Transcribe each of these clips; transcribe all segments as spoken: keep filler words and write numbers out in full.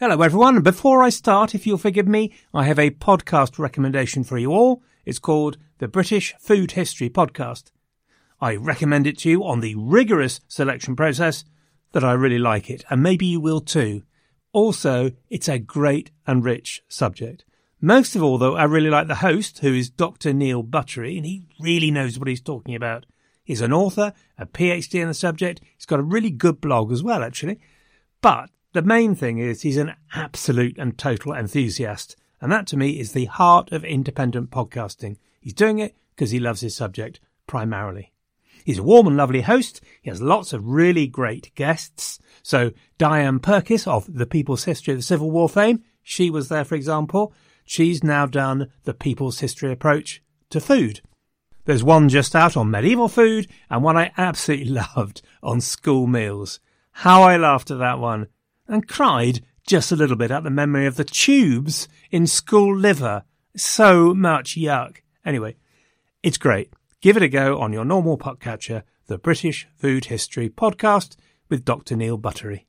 Hello everyone, before I start, if you'll forgive me, I have a podcast recommendation for you all. It's called the British Food History Podcast. I recommend it to you on the rigorous selection process that I really like it, and maybe you will too. Also, it's a great and rich subject. Most of all, though, I really like the host, who is Doctor Neil Buttery, and he really knows what he's talking about. He's an author, a PhD in the subject. He's got a really good blog as well, actually. But the main thing is he's an absolute and total enthusiast. And that, to me, is the heart of independent podcasting. He's doing it because he loves his subject, primarily. He's a warm and lovely host. He has lots of really great guests. So Diane Perkis of The People's History of the Civil War fame, she was there, for example. She's now done The People's History Approach to Food. There's one just out on medieval food and one I absolutely loved on school meals. How I laughed at that one and cried just a little bit at the memory of the tubes in school liver. So much yuck. Anyway, it's great. Give it a go on your normal podcatcher, the British Food History Podcast with Doctor Neil Buttery.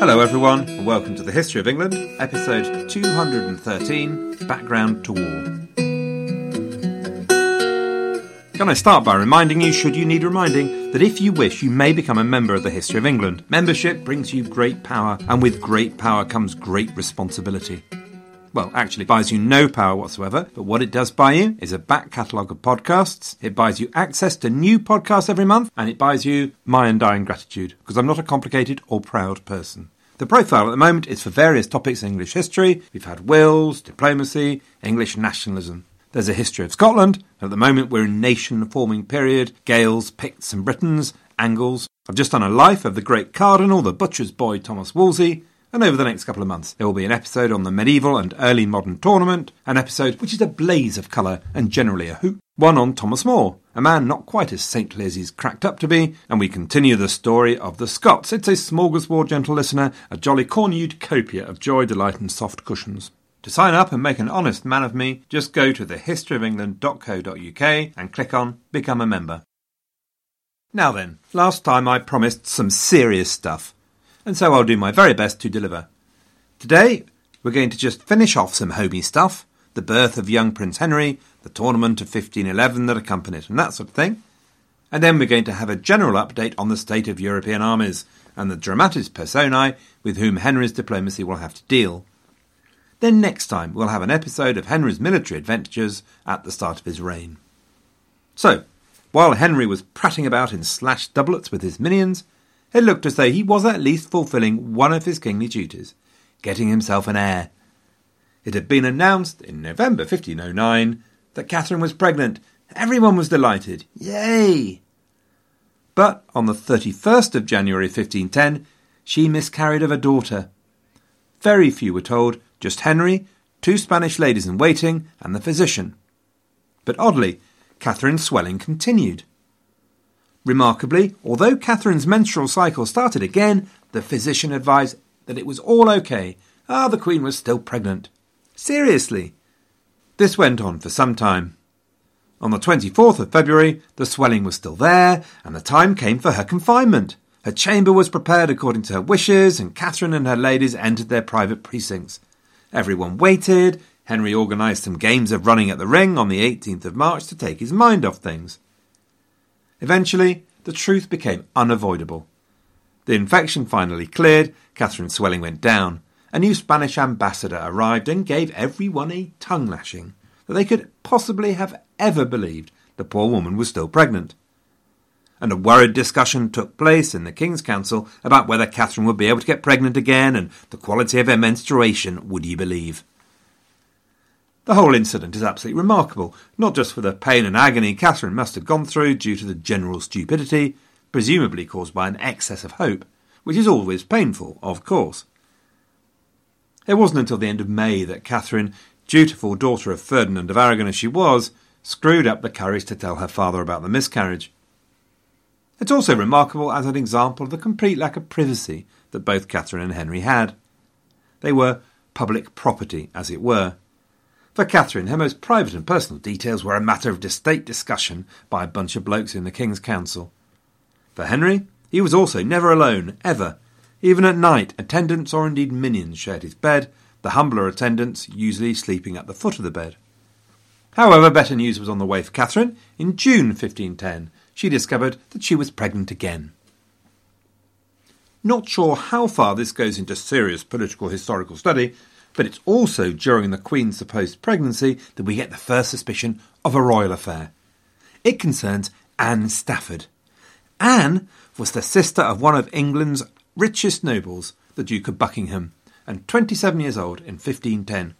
Hello everyone, and welcome to The History of England, episode two hundred thirteen, Background to War. Can I start by reminding you, should you need reminding, that if you wish, you may become a member of The History of England. Membership brings you great power, and with great power comes great responsibility. Well, actually, it buys you no power whatsoever, but what it does buy you is a back catalogue of podcasts, it buys you access to new podcasts every month, and it buys you my undying gratitude, because I'm not a complicated or proud person. The profile at the moment is for various topics in English history. We've had wills, diplomacy, English nationalism. There's a history of Scotland, and at the moment we're in nation-forming period, Gaels, Picts and Britons, Angles. I've just done a life of the great cardinal, the butcher's boy Thomas Wolsey. And over the next couple of months, there will be an episode on the medieval and early modern tournament, an episode which is a blaze of colour and generally a hoot, one on Thomas More, a man not quite as saintly as he's cracked up to be, and we continue the story of the Scots. It's a smorgasbord, gentle listener, a jolly cornued copia of joy, delight and soft cushions. To sign up and make an honest man of me, just go to the history of england dot co dot U K and click on Become a Member. Now then, last time I promised some serious stuff, and so I'll do my very best to deliver. Today, we're going to just finish off some homey stuff, the birth of young Prince Henry, the tournament of fifteen eleven that accompanied, and that sort of thing. And then we're going to have a general update on the state of European armies, and the dramatis personae with whom Henry's diplomacy will have to deal. Then next time, we'll have an episode of Henry's military adventures at the start of his reign. So, while Henry was prattling about in slashed doublets with his minions, it looked as though he was at least fulfilling one of his kingly duties, getting himself an heir. It had been announced in November fifteen oh nine that Catherine was pregnant. Everyone was delighted. Yay! But on the thirty-first of January fifteen ten, she miscarried of a daughter. Very few were told, just Henry, two Spanish ladies-in-waiting and the physician. But oddly, Catherine's swelling continued. Remarkably, although Catherine's menstrual cycle started again, the physician advised that it was all okay. Ah, the Queen was still pregnant. Seriously. This went on for some time. On the twenty-fourth of February, the swelling was still there, and the time came for her confinement. Her chamber was prepared according to her wishes, and Catherine and her ladies entered their private precincts. Everyone waited. Henry organised some games of running at the ring on the eighteenth of March to take his mind off things. Eventually, the truth became unavoidable. The infection finally cleared, Catherine's swelling went down. A new Spanish ambassador arrived and gave everyone a tongue-lashing that they could possibly have ever believed the poor woman was still pregnant. And a worried discussion took place in the King's Council about whether Catherine would be able to get pregnant again and the quality of her menstruation, would you believe? The whole incident is absolutely remarkable, not just for the pain and agony Catherine must have gone through due to the general stupidity, presumably caused by an excess of hope, which is always painful, of course. It wasn't until the end of May that Catherine, dutiful daughter of Ferdinand of Aragon as she was, screwed up the courage to tell her father about the miscarriage. It's also remarkable as an example of the complete lack of privacy that both Catherine and Henry had. They were public property, as it were. For Catherine, her most private and personal details were a matter of distinct discussion by a bunch of blokes in the King's Council. For Henry, he was also never alone, ever. Even at night, attendants or indeed minions shared his bed, the humbler attendants usually sleeping at the foot of the bed. However, better news was on the way for Catherine. In June fifteen ten, she discovered that she was pregnant again. Not sure how far this goes into serious political historical study, but it's also during the Queen's supposed pregnancy that we get the first suspicion of a royal affair. It concerns Anne Stafford. Anne was the sister of one of England's richest nobles, the Duke of Buckingham, and twenty-seven years old in fifteen ten.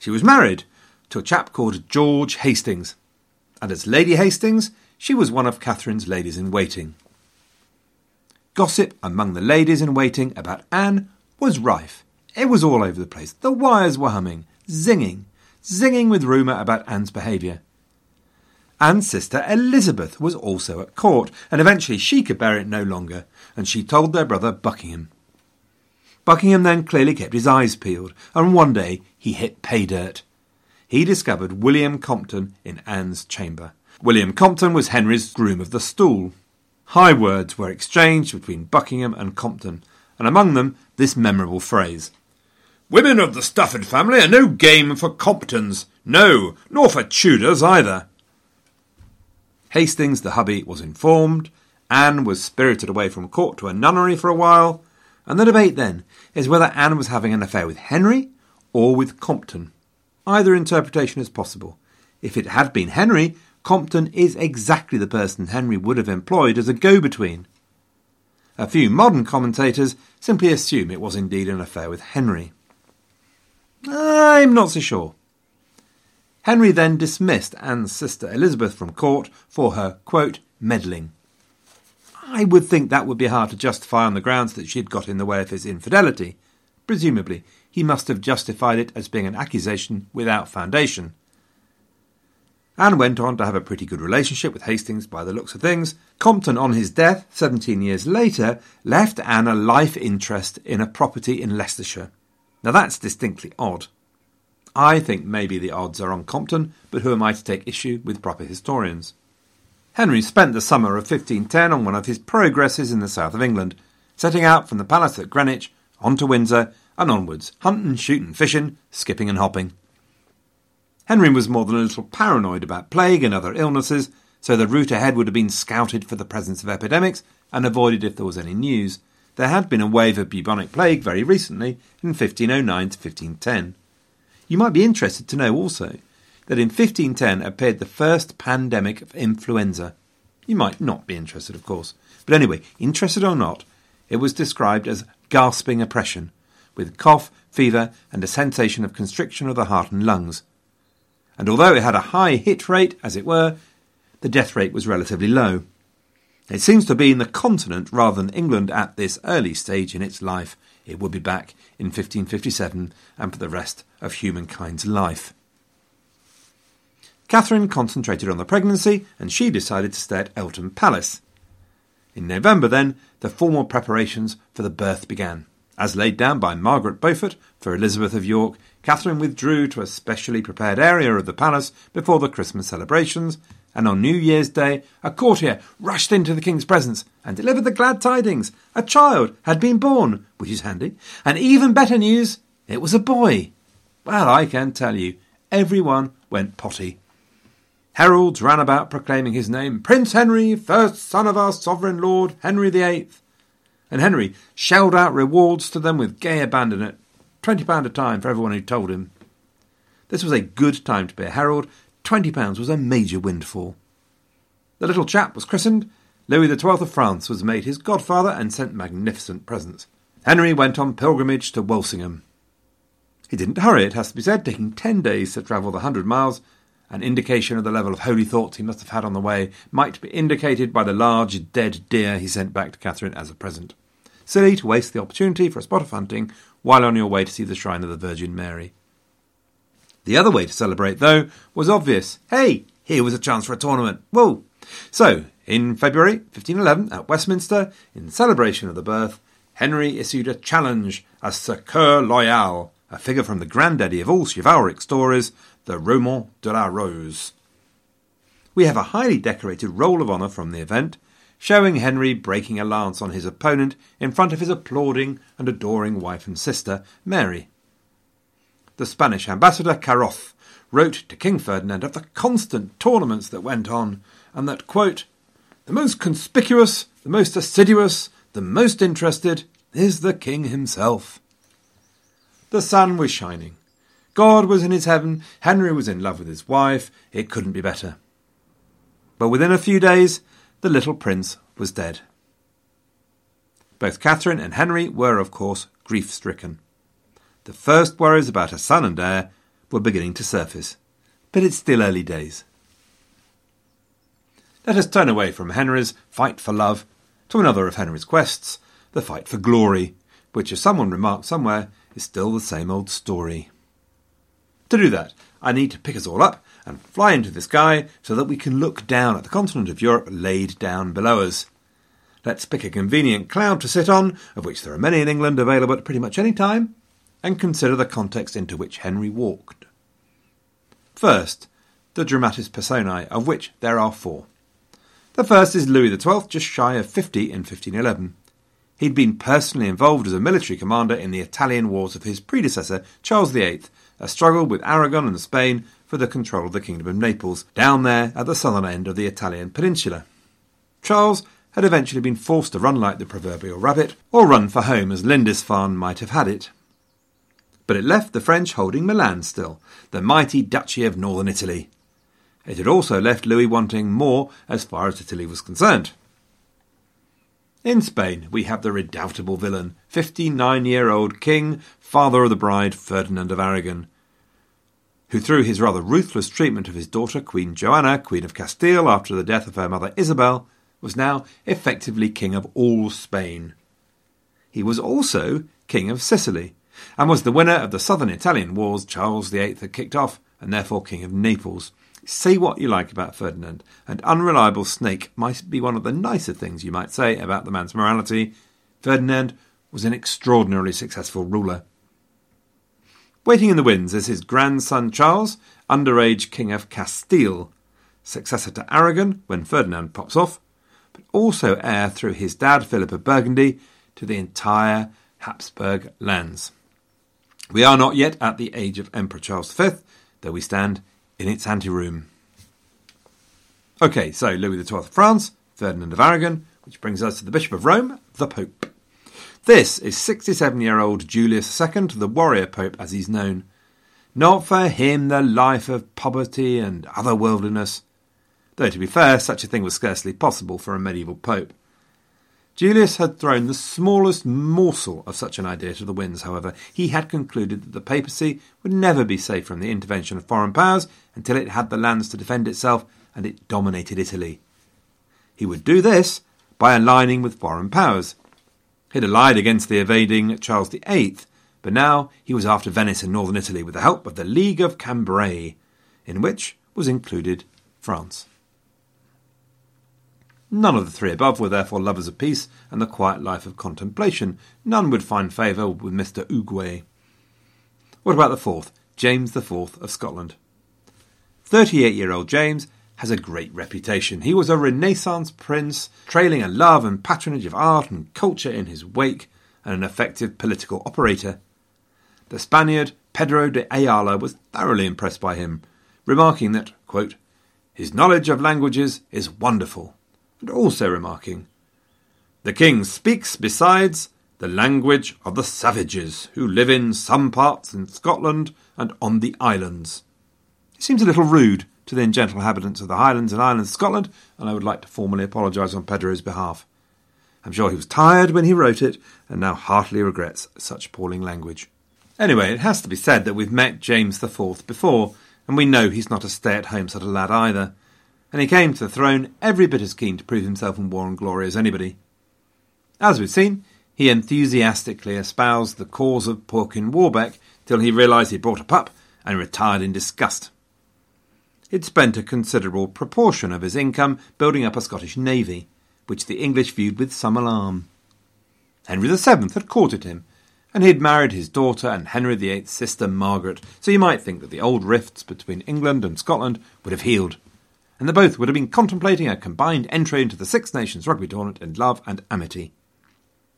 She was married to a chap called George Hastings, and as Lady Hastings, she was one of Catherine's ladies-in-waiting. Gossip among the ladies-in-waiting about Anne was rife. It was all over the place. The wires were humming, zinging, zinging with rumour about Anne's behaviour. Anne's sister Elizabeth was also at court, and eventually she could bear it no longer, and she told their brother Buckingham. Buckingham then clearly kept his eyes peeled, and one day he hit pay dirt. He discovered William Compton in Anne's chamber. William Compton was Henry's groom of the stool. High words were exchanged between Buckingham and Compton, and among them this memorable phrase. "Women of the Stafford family are no game for Comptons, no, nor for Tudors either." Hastings, the hubby, was informed. Anne was spirited away from court to a nunnery for a while, and the debate then is whether Anne was having an affair with Henry or with Compton. Either interpretation is possible. If it had been Henry, Compton is exactly the person Henry would have employed as a go-between. A few modern commentators simply assume it was indeed an affair with Henry. I'm not so sure. Henry then dismissed Anne's sister Elizabeth from court for her, quote, meddling. I would think that would be hard to justify on the grounds that she had got in the way of his infidelity. Presumably, he must have justified it as being an accusation without foundation. Anne went on to have a pretty good relationship with Hastings by the looks of things. Compton, on his death, seventeen years later, left Anne a life interest in a property in Leicestershire. Now that's distinctly odd. I think maybe the odds are on Compton, but who am I to take issue with proper historians? Henry spent the summer of fifteen ten on one of his progresses in the south of England, setting out from the palace at Greenwich, on to Windsor, and onwards, hunting, shooting, fishing, skipping and hopping. Henry was more than a little paranoid about plague and other illnesses, so the route ahead would have been scouted for the presence of epidemics and avoided if there was any news. There had been a wave of bubonic plague very recently, in fifteen oh nine to fifteen ten. You might be interested to know also that in fifteen ten appeared the first pandemic of influenza. You might not be interested, of course. But anyway, interested or not, it was described as gasping oppression, with cough, fever and a sensation of constriction of the heart and lungs. And although it had a high hit rate, as it were, the death rate was relatively low. It seems to be in the continent rather than England at this early stage in its life. It would be back in fifteen fifty-seven and for the rest of humankind's life. Catherine concentrated on the pregnancy and she decided to stay at Eltham Palace. In November then, the formal preparations for the birth began. As laid down by Margaret Beaufort for Elizabeth of York, Catherine withdrew to a specially prepared area of the palace before the Christmas celebrations, and on New Year's Day a courtier rushed into the King's presence and delivered the glad tidings. A child had been born, which is handy, and even better news, it was a boy. Well, I can tell you, everyone went potty. Heralds ran about proclaiming his name, Prince Henry, first son of our sovereign lord, Henry the Eighth. And Henry shelled out rewards to them with gay abandon at twenty pounds a time for everyone who told him. This was a good time to be a herald. twenty pounds was a major windfall. The little chap was christened. Louis the Twelfth of France was made his godfather and sent magnificent presents. Henry went on pilgrimage to Walsingham. He didn't hurry, it has to be said, taking ten days to travel the hundred miles. An indication of the level of holy thoughts he must have had on the way might be indicated by the large dead deer he sent back to Catherine as a present. Silly to waste the opportunity for a spot of hunting while on your way to see the shrine of the Virgin Mary. The other way to celebrate, though, was obvious. Hey, here was a chance for a tournament. Whoa! So, in February fifteen eleven, at Westminster, in celebration of the birth, Henry issued a challenge as Sir Coeur Loyal, a figure from the granddaddy of all chivalric stories, the Roman de la Rose. We have a highly decorated roll of honour from the event, showing Henry breaking a lance on his opponent in front of his applauding and adoring wife and sister, Mary. The Spanish ambassador Carroth wrote to King Ferdinand of the constant tournaments that went on, and that, quote, "the most conspicuous, the most assiduous, the most interested is the king himself." The sun was shining. God was in his heaven. Henry was in love with his wife. It couldn't be better. But within a few days, the little prince was dead. Both Catherine and Henry were, of course, grief-stricken. The first worries about a son and heir were beginning to surface, but it's still early days. Let us turn away from Henry's fight for love to another of Henry's quests, the fight for glory, which, as someone remarked somewhere, is still the same old story. To do that, I need to pick us all up and fly into the sky so that we can look down at the continent of Europe laid down below us. Let's pick a convenient cloud to sit on, of which there are many in England available at pretty much any time, and consider the context into which Henry walked. First, the dramatis personae, of which there are four. The first is Louis the twelfth, just shy of fifty in fifteen eleven. He'd been personally involved as a military commander in the Italian Wars of his predecessor, Charles the eighth, a struggle with Aragon and Spain for the control of the Kingdom of Naples, down there at the southern end of the Italian peninsula. Charles had eventually been forced to run like the proverbial rabbit, or run for home as Lindisfarne might have had it. But it left the French holding Milan still, the mighty Duchy of Northern Italy. It had also left Louis wanting more as far as Italy was concerned. In Spain, we have the redoubtable villain, fifty-nine-year-old king, father of the bride, Ferdinand of Aragon, who through his rather ruthless treatment of his daughter, Queen Joanna, Queen of Castile, after the death of her mother Isabel, was now effectively king of all Spain. He was also king of Sicily, and was the winner of the southern Italian wars Charles the eighth had kicked off, and therefore king of Naples. Say what you like about Ferdinand, and unreliable snake might be one of the nicer things you might say about the man's morality. Ferdinand was an extraordinarily successful ruler. Waiting in the wings is his grandson Charles, underage king of Castile, successor to Aragon when Ferdinand pops off, but also heir through his dad Philip of Burgundy to the entire Habsburg lands. We are not yet at the age of Emperor Charles the fifth, though we stand in its anteroom. OK, so Louis the twelfth of France, Ferdinand of Aragon, which brings us to the Bishop of Rome, the Pope. This is sixty-seven-year-old Julius the second, the warrior Pope as he's known. Not for him the life of poverty and otherworldliness, though to be fair, such a thing was scarcely possible for a medieval Pope. Julius had thrown the smallest morsel of such an idea to the winds, however. He had concluded that the papacy would never be safe from the intervention of foreign powers until it had the lands to defend itself and it dominated Italy. He would do this by aligning with foreign powers. He'd allied against the evading Charles the eighth, but now he was after Venice and northern Italy with the help of the League of Cambrai, in which was included France. None of the three above were therefore lovers of peace and the quiet life of contemplation. None would find favour with Mister Oogway. What about the fourth, James the fourth of Scotland? thirty-eight-year-old James has a great reputation. He was a Renaissance prince, trailing a love and patronage of art and culture in his wake, and an effective political operator. The Spaniard Pedro de Ayala was thoroughly impressed by him, remarking that, quote, "his knowledge of languages is wonderful," and also remarking, "the king speaks, besides, the language of the savages who live in some parts in Scotland and on the islands." It seems a little rude to the ungentle inhabitants of the Highlands and Islands of Scotland, and I would like to formally apologise on Pedro's behalf. I'm sure he was tired when he wrote it, and now heartily regrets such appalling language. Anyway, it has to be said that we've met James the fourth before, and we know he's not a stay-at-home sort of lad either, and he came to the throne every bit as keen to prove himself in war and glory as anybody. As we've seen, he enthusiastically espoused the cause of Perkin Warbeck till he realised he'd brought a pup and retired in disgust. He'd spent a considerable proportion of his income building up a Scottish navy, which the English viewed with some alarm. Henry the Seventh had courted him, and he had married his daughter and Henry the Eighth's sister Margaret, so you might think that the old rifts between England and Scotland would have healed, and they both would have been contemplating a combined entry into the Six Nations rugby tournament in love and amity.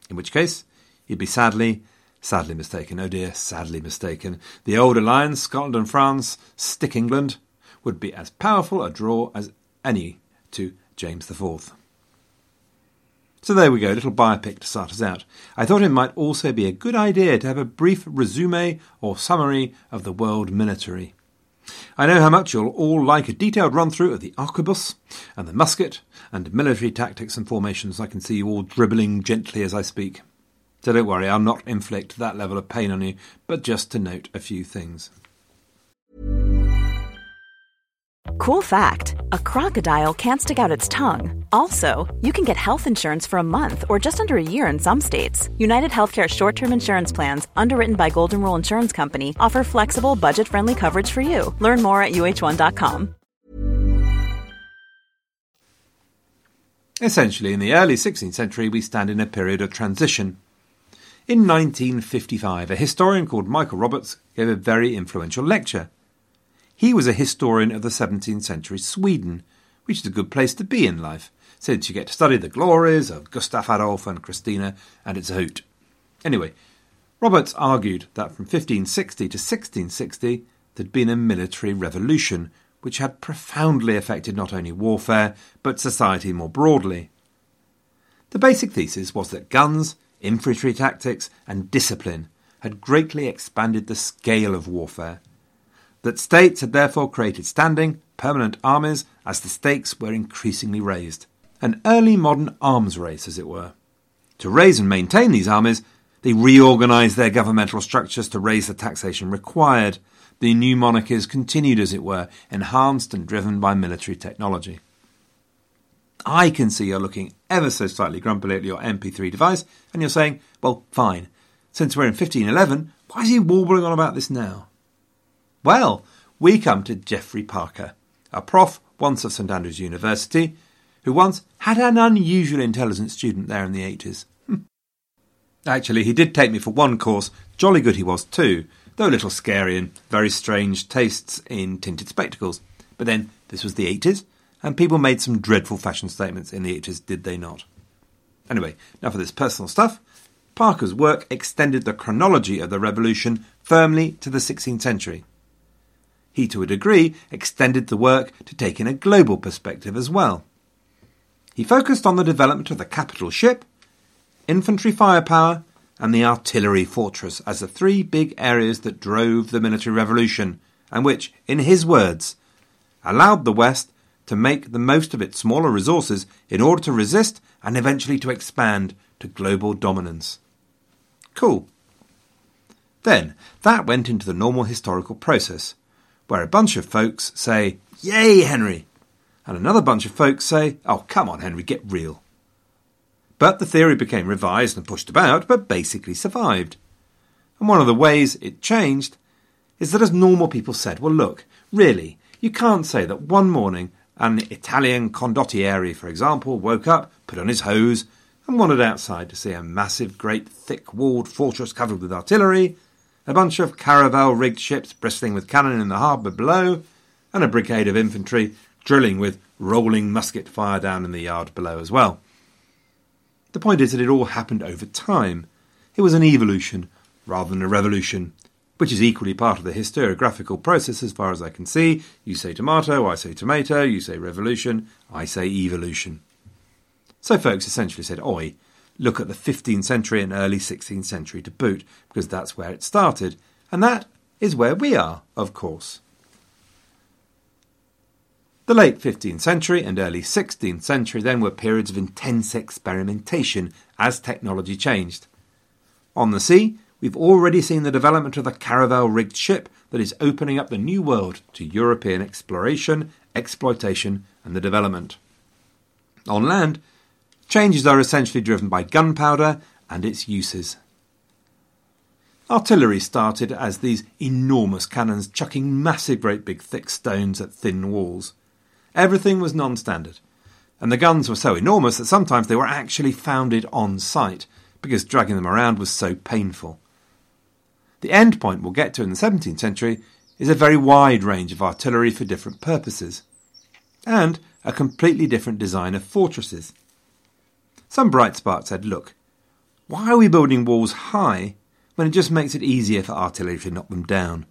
In which case, he'd be sadly, sadly mistaken, oh dear, sadly mistaken. The old alliance, Scotland and France, stick England, would be as powerful a draw as any to James the Fourth. So there we go, a little biopic to start us out. I thought it might also be a good idea to have a brief resume or summary of the world military. I know how much you'll all like a detailed run-through of the arquebus and the musket and military tactics and formations. I can see you all dribbling gently as I speak. So don't worry, I'll not inflict that level of pain on you, but just to note a few things. Cool fact, a crocodile can't stick out its tongue. Also, you can get health insurance for a month or just under a year in some states. UnitedHealthcare short-term insurance plans, underwritten by Golden Rule Insurance Company, offer flexible, budget-friendly coverage for you. Learn more at U H one dot com. Essentially, in the early sixteenth century, we stand in a period of transition. In nineteen fifty-five, a historian called Michael Roberts gave a very influential lecture. He was a historian of the seventeenth century Sweden, which is a good place to be in life, since you get to study the glories of Gustaf Adolf and Christina, and it's a hoot. Anyway, Roberts argued that from fifteen sixty to sixteen sixty there'd been a military revolution, which had profoundly affected not only warfare, but society more broadly. The basic thesis was that guns, infantry tactics, and discipline had greatly expanded the scale of warfare, that states had therefore created standing, permanent armies as the stakes were increasingly raised. An early modern arms race, as it were. To raise and maintain these armies, they reorganised their governmental structures to raise the taxation required. The new monarchies continued, as it were, enhanced and driven by military technology. I can see you're looking ever so slightly grumpily at your M P three device, and you're saying, well, fine, since we're in fifteen eleven, why is he warbling on about this now? Well, we come to Geoffrey Parker, a prof once of St Andrews University, who once had an unusually intelligent student there in the eighties. Actually, he did take me for one course, jolly good he was too, though a little scary and very strange tastes in tinted spectacles. But then, this was the eighties, and people made some dreadful fashion statements in the eighties, did they not? Anyway, enough of this personal stuff. Parker's work extended the chronology of the revolution firmly to the sixteenth century. He, to a degree, extended the work to take in a global perspective as well. He focused on the development of the capital ship, infantry firepower, and the artillery fortress as the three big areas that drove the military revolution, and which, in his words, allowed the West to make the most of its smaller resources in order to resist and eventually to expand to global dominance. Cool. Then, that went into the normal historical process, where a bunch of folks say, yay, Henry, and another bunch of folks say, oh, come on, Henry, get real. But the theory became revised and pushed about, but basically survived. And one of the ways it changed is that as normal people said, well, look, really, you can't say that one morning an Italian condottiere, for example, woke up, put on his hose, and wandered outside to see a massive, great, thick-walled fortress covered with artillery, a bunch of caravel-rigged ships bristling with cannon in the harbour below, and a brigade of infantry drilling with rolling musket fire down in the yard below as well. The point is that it all happened over time. It was an evolution rather than a revolution, which is equally part of the historiographical process as far as I can see. You say tomato, I say tomato, you say revolution, I say evolution. So folks essentially said, oi, look at the fifteenth century and early sixteenth century to boot, because that's where it started. And that is where we are, of course. The late fifteenth century and early sixteenth century then were periods of intense experimentation as technology changed. On the sea, we've already seen the development of the caravel-rigged ship that is opening up the new world to European exploration, exploitation and the development. On land, changes are essentially driven by gunpowder and its uses. Artillery started as these enormous cannons chucking massive great big thick stones at thin walls. Everything was non-standard, and the guns were so enormous that sometimes they were actually founded on site, because dragging them around was so painful. The end point we'll get to in the seventeenth century is a very wide range of artillery for different purposes, and a completely different design of fortresses. Some bright spark said, look, why are we building walls high when it just makes it easier for artillery to knock them down?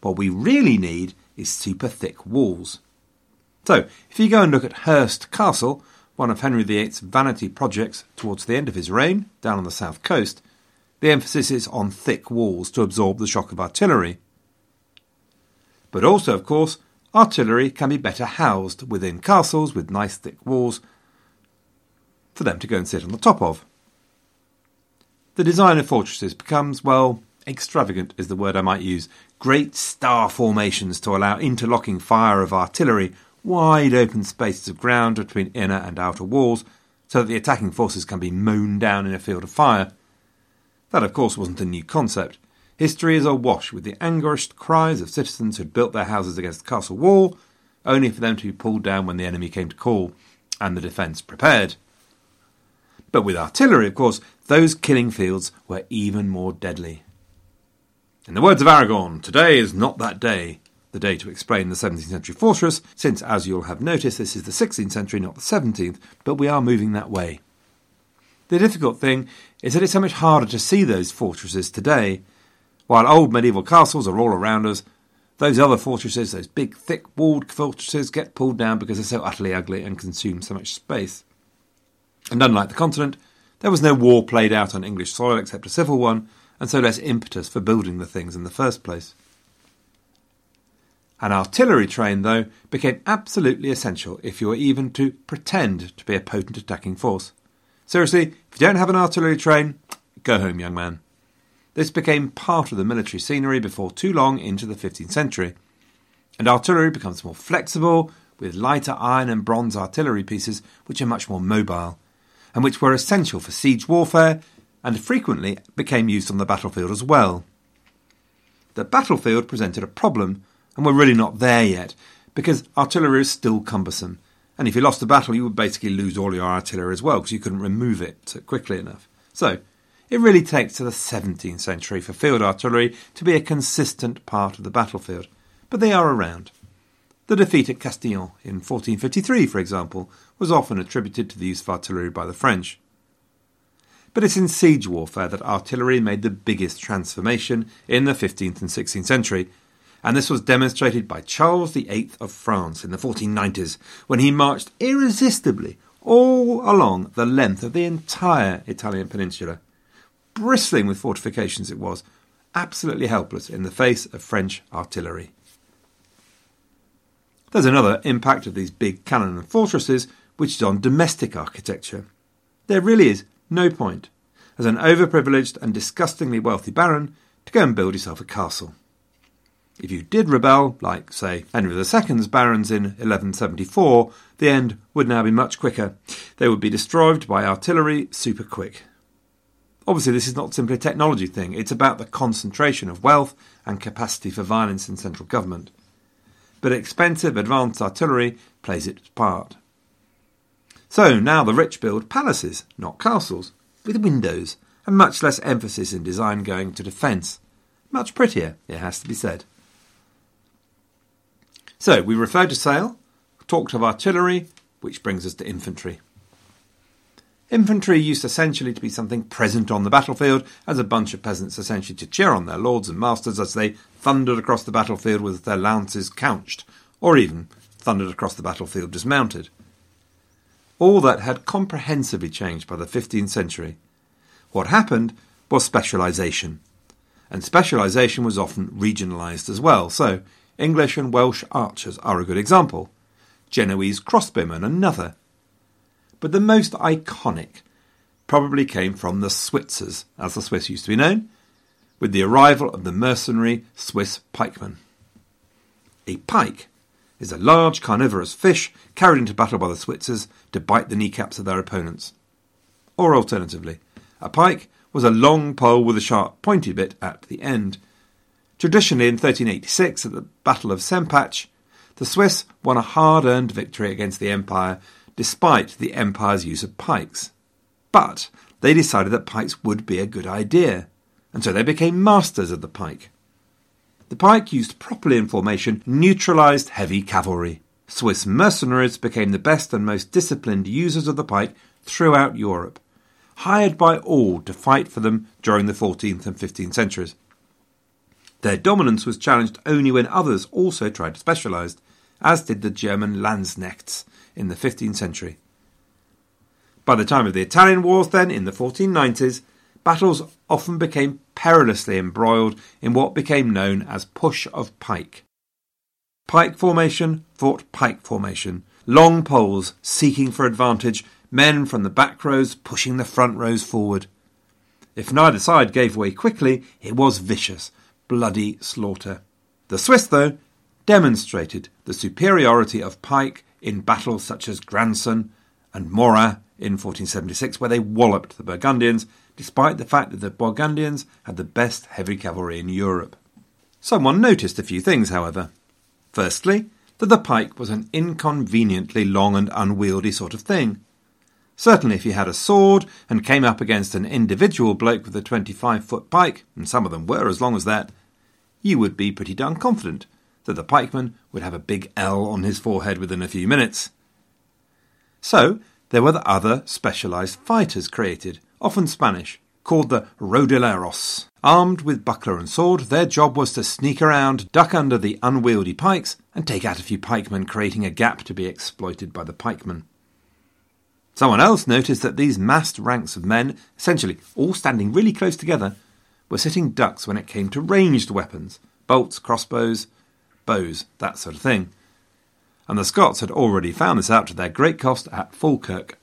What we really need is super thick walls. So, if you go and look at Hurst Castle, one of Henry the Eighth's vanity projects towards the end of his reign, down on the south coast, the emphasis is on thick walls to absorb the shock of artillery. But also, of course, artillery can be better housed within castles with nice thick walls for them to go and sit on the top of. The design of fortresses becomes, well, extravagant is the word I might use. Great star formations to allow interlocking fire of artillery, wide open spaces of ground between inner and outer walls, so that the attacking forces can be mown down in a field of fire. That, of course, wasn't a new concept. History is awash with the anguished cries of citizens who'd built their houses against the castle wall, only for them to be pulled down when the enemy came to call, and the defence prepared. But with artillery, of course, those killing fields were even more deadly. In the words of Aragon, today is not that day, the day to explain the seventeenth century fortress, since, as you'll have noticed, this is the sixteenth century, not the seventeenth, but we are moving that way. The difficult thing is that it's so much harder to see those fortresses today. While old medieval castles are all around us, those other fortresses, those big, thick-walled fortresses, get pulled down because they're so utterly ugly and consume so much space. And unlike the continent, there was no war played out on English soil except a civil one, and so less impetus for building the things in the first place. An artillery train, though, became absolutely essential if you were even to pretend to be a potent attacking force. Seriously, if you don't have an artillery train, go home, young man. This became part of the military scenery before too long into the fifteenth century, and artillery becomes more flexible, with lighter iron and bronze artillery pieces which are much more mobile, and which were essential for siege warfare, and frequently became used on the battlefield as well. The battlefield presented a problem, and we're really not there yet, because artillery is still cumbersome, and if you lost a battle you would basically lose all your artillery as well, because you couldn't remove it quickly enough. So, it really takes to the seventeenth century for field artillery to be a consistent part of the battlefield, but they are around. The defeat at Castillon in fourteen fifty-three, for example, was often attributed to the use of artillery by the French. But it's in siege warfare that artillery made the biggest transformation in the fifteenth and sixteenth century, and this was demonstrated by Charles the Eighth of France in the fourteen nineties, when he marched irresistibly all along the length of the entire Italian peninsula. Bristling with fortifications it was, absolutely helpless in the face of French artillery. There's another impact of these big cannon and fortresses, which is on domestic architecture. There really is no point, as an overprivileged and disgustingly wealthy baron, to go and build yourself a castle. If you did rebel, like, say, Henry the Second's barons in eleven seventy-four, the end would now be much quicker. They would be destroyed by artillery super quick. Obviously, this is not simply a technology thing. It's about the concentration of wealth and capacity for violence in central government. But expensive advanced artillery plays its part. So now the rich build palaces, not castles, with windows, and much less emphasis in design going to defence. Much prettier, it has to be said. So we referred to sail, talked of artillery, which brings us to infantry. Infantry used essentially to be something present on the battlefield, as a bunch of peasants essentially to cheer on their lords and masters as they thundered across the battlefield with their lances couched, or even thundered across the battlefield dismounted. All that had comprehensively changed by the fifteenth century. What happened was specialisation, and specialisation was often regionalised as well, so English and Welsh archers are a good example, Genoese crossbowmen another. But the most iconic probably came from the Switzers, as the Swiss used to be known, with the arrival of the mercenary Swiss pikeman. A pike is a large carnivorous fish carried into battle by the Switzers to bite the kneecaps of their opponents. Or alternatively, a pike was a long pole with a sharp pointy bit at the end. Traditionally, in thirteen eighty-six, at the Battle of Sempach, the Swiss won a hard-earned victory against the Empire, despite the Empire's use of pikes. But they decided that pikes would be a good idea, and so they became masters of the pike. The pike, used properly in formation, neutralised heavy cavalry. Swiss mercenaries became the best and most disciplined users of the pike throughout Europe, hired by all to fight for them during the fourteenth and fifteenth centuries. Their dominance was challenged only when others also tried to specialise, as did the German Landsknechts in the fifteenth century. By the time of the Italian Wars, then, in the fourteen nineties, battles often became perilously embroiled in what became known as push of pike. Pike formation fought pike formation, long poles seeking for advantage, men from the back rows pushing the front rows forward. If neither side gave way quickly, it was vicious, bloody slaughter. The Swiss, though, demonstrated the superiority of pike in battles such as Granson and Morat in fourteen seventy-six, where they walloped the Burgundians, despite the fact that the Burgundians had the best heavy cavalry in Europe. Someone noticed a few things, however. Firstly, that the pike was an inconveniently long and unwieldy sort of thing. Certainly if you had a sword and came up against an individual bloke with a twenty-five-foot pike, and some of them were as long as that, you would be pretty darn confident that the pikeman would have a big L on his forehead within a few minutes. So there were the other specialised fighters created, often Spanish, called the rodeleros. Armed with buckler and sword, their job was to sneak around, duck under the unwieldy pikes, and take out a few pikemen, creating a gap to be exploited by the pikemen. Someone else noticed that these massed ranks of men, essentially all standing really close together, were sitting ducks when it came to ranged weapons, bolts, crossbows, bows, that sort of thing. And the Scots had already found this out to their great cost at Falkirk.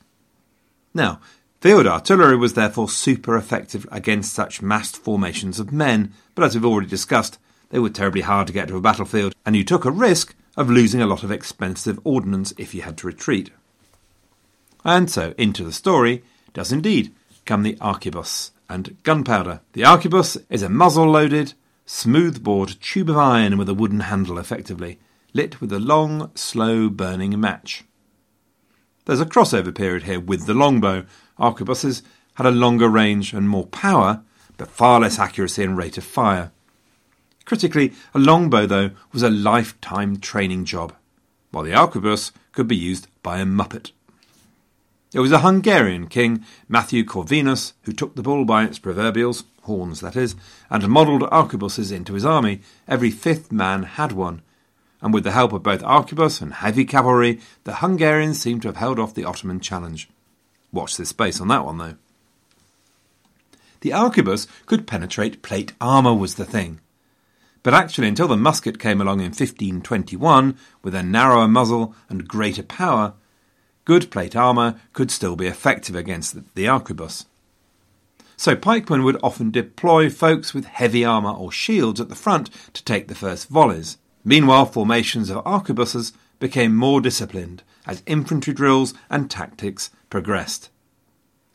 Now, field artillery was therefore super effective against such massed formations of men, but as we've already discussed, they were terribly hard to get to a battlefield, and you took a risk of losing a lot of expensive ordnance if you had to retreat. And so, into the story does indeed come the arquebus and gunpowder. The arquebus is a muzzle-loaded, smooth-bored tube of iron with a wooden handle, effectively, lit with a long, slow-burning match. There's a crossover period here with the longbow. Arquebuses had a longer range and more power, but far less accuracy and rate of fire. Critically, a longbow, though, was a lifetime training job, while the arquebus could be used by a muppet. It was a Hungarian king, Matthew Corvinus, who took the bull by its proverbials, horns that is, and modelled arquebuses into his army. Every fifth man had one, and with the help of both arquebus and heavy cavalry, the Hungarians seemed to have held off the Ottoman challenge. Watch this space on that one, though. The arquebus could penetrate plate armour, was the thing. But actually, until the musket came along in fifteen twenty-one, with a narrower muzzle and greater power, good plate armour could still be effective against the arquebus. So pikemen would often deploy folks with heavy armour or shields at the front to take the first volleys. Meanwhile, formations of arquebuses became more disciplined as infantry drills and tactics progressed.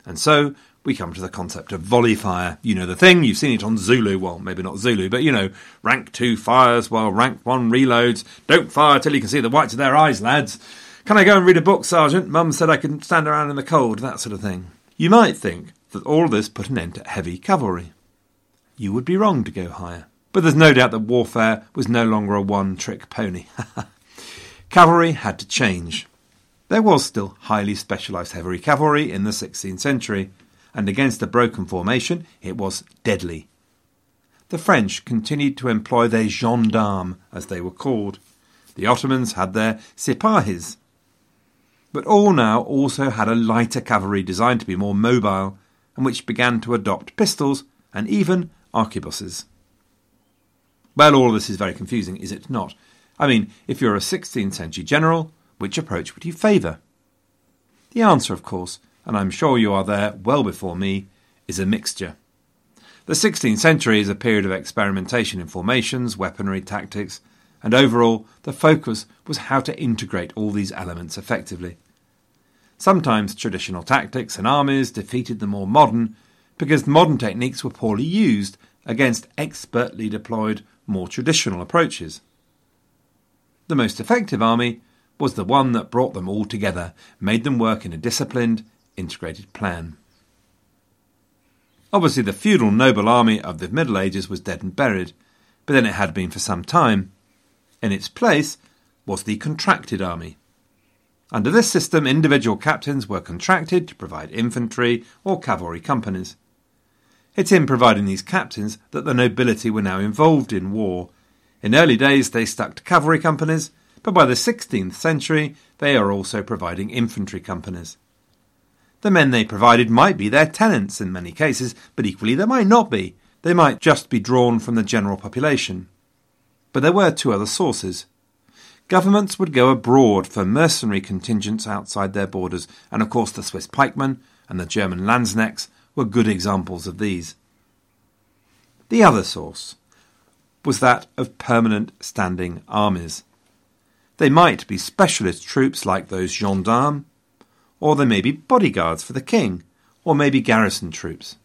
And so we come to the concept of volley fire. You know the thing, you've seen it on Zulu. Well, maybe not Zulu, but you know, rank two fires while rank one reloads. Don't fire till you can see the whites of their eyes, lads. Can I go and read a book, Sergeant? Mum said I couldn't stand around in the cold, that sort of thing. You might think that all this put an end to heavy cavalry. You would be wrong to go higher. But there's no doubt that warfare was no longer a one-trick pony. Cavalry had to change. There was still highly specialised heavy cavalry in the sixteenth century, and against a broken formation it was deadly. The French continued to employ their gendarmes, as they were called. The Ottomans had their sipahis. But all now also had a lighter cavalry designed to be more mobile, and which began to adopt pistols and even arquebuses. Well, all of this is very confusing, is it not? I mean, if you're a sixteenth century general, which approach would you favour? The answer, of course, and I'm sure you are there well before me, is a mixture. The sixteenth century is a period of experimentation in formations, weaponry, tactics, and overall the focus was how to integrate all these elements effectively. Sometimes traditional tactics and armies defeated the more modern, because modern techniques were poorly used against expertly deployed, more traditional approaches. The most effective army was the one that brought them all together, made them work in a disciplined, integrated plan. Obviously, the feudal noble army of the Middle Ages was dead and buried, but then it had been for some time. In its place was the contracted army. Under this system, individual captains were contracted to provide infantry or cavalry companies. It's in providing these captains that the nobility were now involved in war. In early days, they stuck to cavalry companies, but by the sixteenth century, they are also providing infantry companies. The men they provided might be their tenants in many cases, but equally they might not be. They might just be drawn from the general population. But there were two other sources. Governments would go abroad for mercenary contingents outside their borders, and of course the Swiss pikemen and the German Landsknechts were good examples of these. The other source was that of permanent standing armies. They might be specialist troops like those gendarmes, or they may be bodyguards for the king, or maybe garrison troops.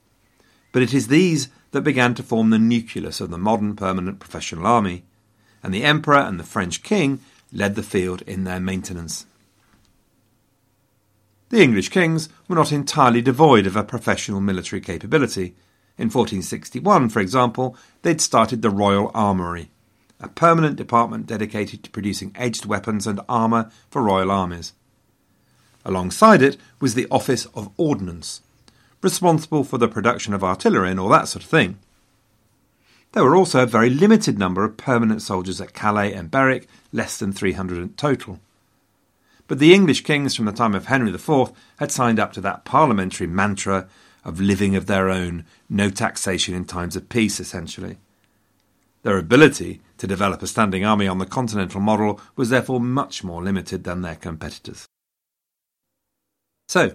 But it is these that began to form the nucleus of the modern permanent professional army, and the emperor and the French king led the field in their maintenance. The English kings were not entirely devoid of a professional military capability. In fourteen sixty-one, for example, they'd started the Royal Armoury, a permanent department dedicated to producing edged weapons and armour for royal armies. Alongside it was the Office of Ordnance, responsible for the production of artillery and all that sort of thing. There were also a very limited number of permanent soldiers at Calais and Berwick, less than three hundred in total. But the English kings from the time of Henry the Fourth had signed up to that parliamentary mantra of living of their own, no taxation in times of peace, essentially. Their ability to develop a standing army on the continental model was therefore much more limited than their competitors. So,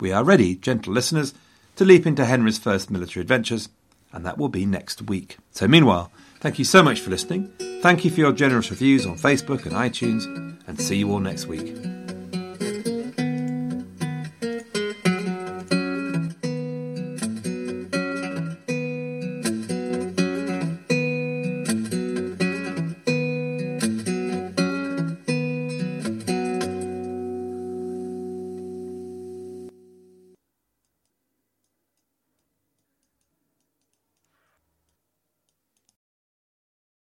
we are ready, gentle listeners, to leap into Henry's first military adventures, and that will be next week. So meanwhile, thank you so much for listening. Thank you for your generous reviews on Facebook and iTunes, and see you all next week.